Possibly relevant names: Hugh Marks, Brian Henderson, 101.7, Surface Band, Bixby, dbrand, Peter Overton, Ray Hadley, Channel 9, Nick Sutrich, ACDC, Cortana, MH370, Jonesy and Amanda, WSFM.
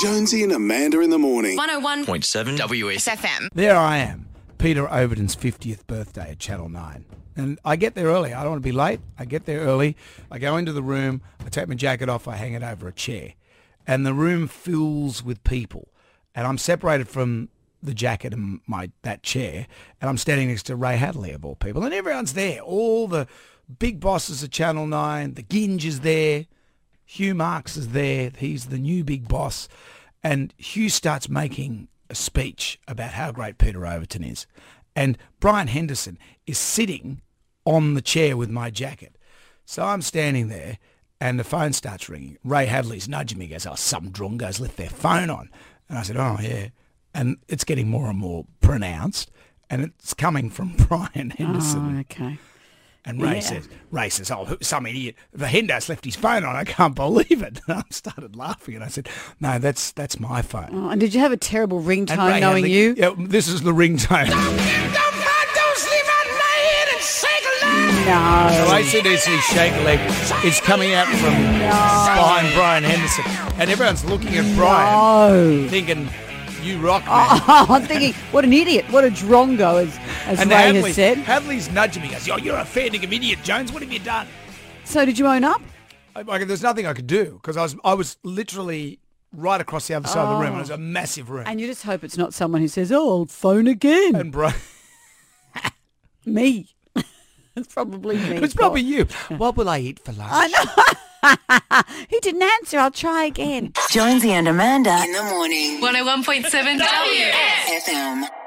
Jonesy and Amanda in the morning. 101.7 WSFM. There I am, Peter Overton's 50th birthday at Channel 9. And I get there early. I don't want to be late. I get there early. I go into the room. I take my jacket off. I hang it over a chair. And the room fills with people. And I'm separated from the jacket and that chair. And I'm standing next to Ray Hadley, of all people. And everyone's there. All the big bosses of Channel 9. The Ginge is there. Hugh Marks is there. He's the new big boss. And Hugh starts making a speech about how great Peter Overton is. And Brian Henderson is sitting on the chair with my jacket. So I'm standing there and the phone starts ringing. Ray Hadley's nudging me. He goes, some drungos left their phone on. And I said, yeah. And it's getting more and more pronounced. And it's coming from Brian Henderson. Oh, okay. And Ray says, some idiot, the Hendo's left his phone on, I can't believe it. And I started laughing and I said, no, that's my phone. Oh, and did you have a terrible ringtone knowing you? Yeah, this is the ringtone. No. So ACDC Shake a Leg is coming out from behind Brian Henderson. And everyone's looking at Brian thinking, you rock, man. Oh, I'm thinking, what an idiot, what a drongo, as Ray has said. Hadley's nudging me. He goes, you're a offending idiot, Jones. What have you done? So did you own up? There's nothing I could do because I was literally right across the other side of the room. It was a massive room. And you just hope it's not someone who says, I'll phone again. And bro. Me. It's probably me. It's probably you. What will I eat for lunch? I know. He didn't answer. I'll try again. Jonesy and Amanda in the morning. 101.7 WSFM.